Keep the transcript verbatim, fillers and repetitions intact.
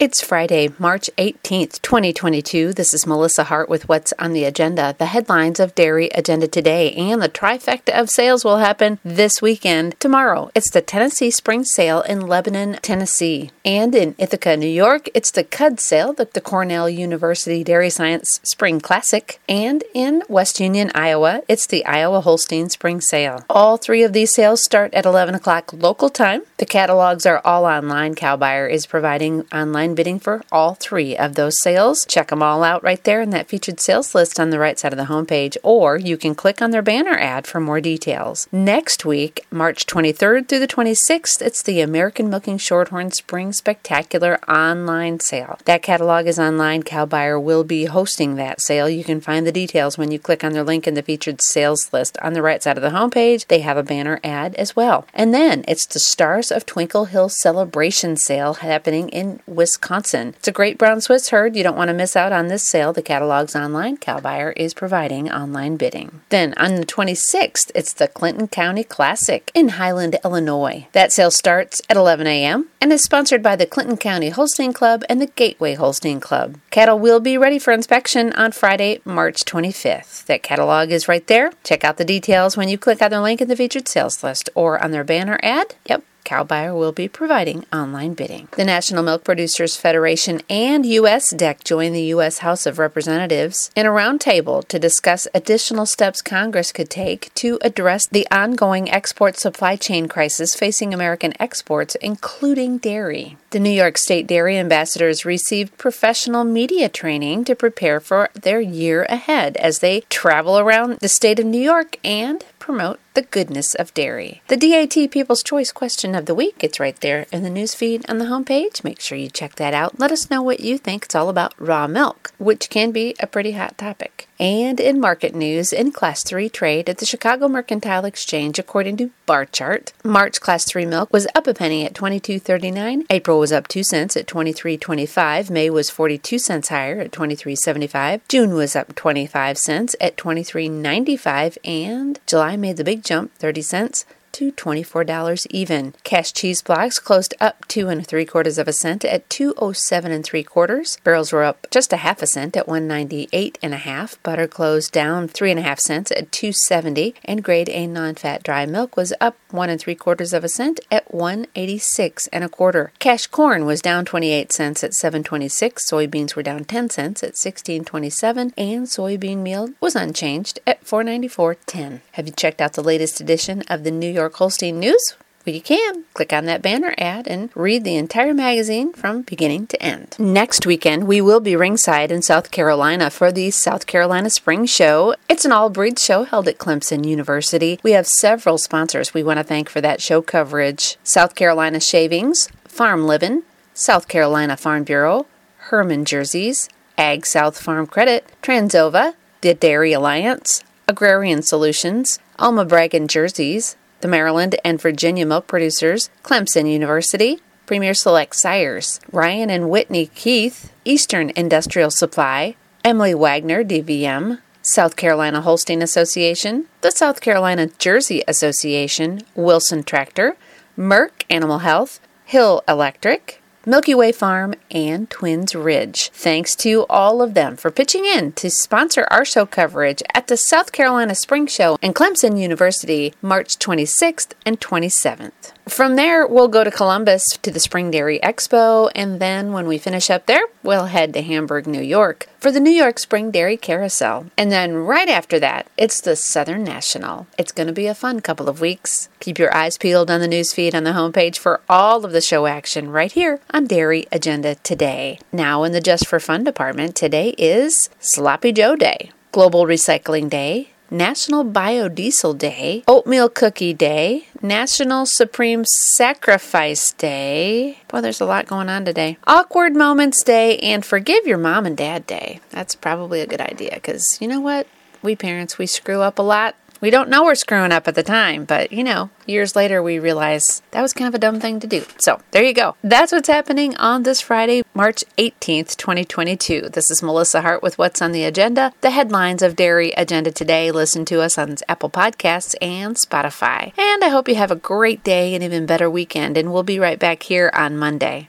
It's Friday, March eighteenth, twenty twenty-two. This is Melissa Hart with What's on the Agenda, the headlines of Dairy Agenda Today, and the trifecta of sales will happen this weekend. Tomorrow, it's the Tennessee Spring Sale in Lebanon, Tennessee. And in Ithaca, New York, it's the Cud Sale, the, the Cornell University Dairy Science Spring Classic. And in West Union, Iowa, it's the Iowa Holstein Spring Sale. All three of these sales start at eleven o'clock local time. The catalogs are all online. Cowbuyer is providing online bidding for all three of those sales. Check them all out right there in that featured sales list on the right side of the homepage, or you can click on their banner ad for more details. Next week, March twenty-third through the twenty-sixth, it's the American Milking Shorthorn Spring Spectacular online sale. That catalog is online. Cowbuyer will be hosting that sale. You can find the details when you click on their link in the featured sales list on the right side of the homepage. They have a banner ad as well. And then it's the Stars of Twinkle Hill Celebration Sale happening in Wisconsin. Wisconsin. It's a great brown Swiss herd. You don't want to miss out on this sale. The catalog's online. Cowbuyer is providing online bidding. Then on the twenty-sixth, it's the Clinton County Classic in Highland, Illinois. That sale starts at eleven a.m. and is sponsored by the Clinton County Holstein Club and the Gateway Holstein Club. Cattle will be ready for inspection on Friday, March twenty-fifth. That catalog is right there. Check out the details when you click on their link in the featured sales list or on their banner ad. Yep. Cowbuyer will be providing online bidding. The National Milk Producers Federation and U S D E C join the U S House of Representatives in a roundtable to discuss additional steps Congress could take to address the ongoing export supply chain crisis facing American exports, including dairy. The New York State Dairy Ambassadors received professional media training to prepare for their year ahead as they travel around the state of New York and promote the goodness of dairy. The D A T People's Choice question of the week, it's right there in the newsfeed on the homepage. Make sure you check that out. Let us know what you think. It's all about raw milk, which can be a pretty hot topic. And in market news, in Class three trade at the Chicago Mercantile Exchange, according to Bar Chart, March Class three milk was up a penny at twenty-two thirty-nine. April was up two cents at twenty-three twenty-five. May was forty-two cents higher at twenty-three seventy-five. June was up twenty-five cents at twenty-three ninety-five. And July made the big jump, thirty cents. To twenty-four dollars even. Cash cheese blocks closed up two and three quarters of a cent at two oh seven and three quarters. Barrels were up just a half a cent at one ninety-eight and a half. Butter closed down three and a half cents at two seventy, and grade A non-fat dry milk was up one and three quarters of a cent at one eighty-six and a quarter. Cash corn was down twenty-eight cents at seven twenty-six. Soybeans were down ten cents at sixteen twenty-seven, and soybean meal was unchanged at four ninety-four ten. Have you checked out the latest edition of the New York Colstein News? Well, you can. Click on that banner ad and read the entire magazine from beginning to end. Next weekend, we will be ringside in South Carolina for the South Carolina Spring Show. It's an all-breed show held at Clemson University. We have several sponsors we want to thank for that show coverage. South Carolina Shavings, Farm Living, South Carolina Farm Bureau, Herman Jerseys, Ag South Farm Credit, Transova, The Dairy Alliance, Agrarian Solutions, Alma Bragan Jerseys, the Maryland and Virginia Milk Producers, Clemson University, Premier Select Sires, Ryan and Whitney Keith, Eastern Industrial Supply, Emily Wagner, D V M, South Carolina Holstein Association, the South Carolina Jersey Association, Wilson Tractor, Merck Animal Health, Hill Electric, Milky Way Farm, and Twins Ridge. Thanks to all of them for pitching in to sponsor our show coverage at the South Carolina Spring Show in Clemson University, March twenty-sixth and twenty-seventh. From there, we'll go to Columbus to the Spring Dairy Expo, and then when we finish up there, we'll head to Hamburg, New York for the New York Spring Dairy Carousel. And then right after that, it's the Southern National. It's going to be a fun couple of weeks. Keep your eyes peeled on the newsfeed on the homepage for all of the show action right here on Dairy Agenda Today. Now in the Just for Fun department, today is Sloppy Joe Day, Global Recycling Day, National Biodiesel Day, Oatmeal Cookie Day, National Supreme Sacrifice Day. Boy, there's a lot going on today. Awkward Moments Day, and Forgive Your Mom and Dad Day. That's probably a good idea, because you know what? We parents, we screw up a lot. We don't know we're screwing up at the time, but, you know, years later we realize that was kind of a dumb thing to do. So, there you go. That's what's happening on this Friday, March eighteenth, twenty twenty-two. This is Melissa Hart with What's on the Agenda, the headlines of Dairy Agenda Today. Listen to us on Apple Podcasts and Spotify. And I hope you have a great day and even better weekend, and we'll be right back here on Monday.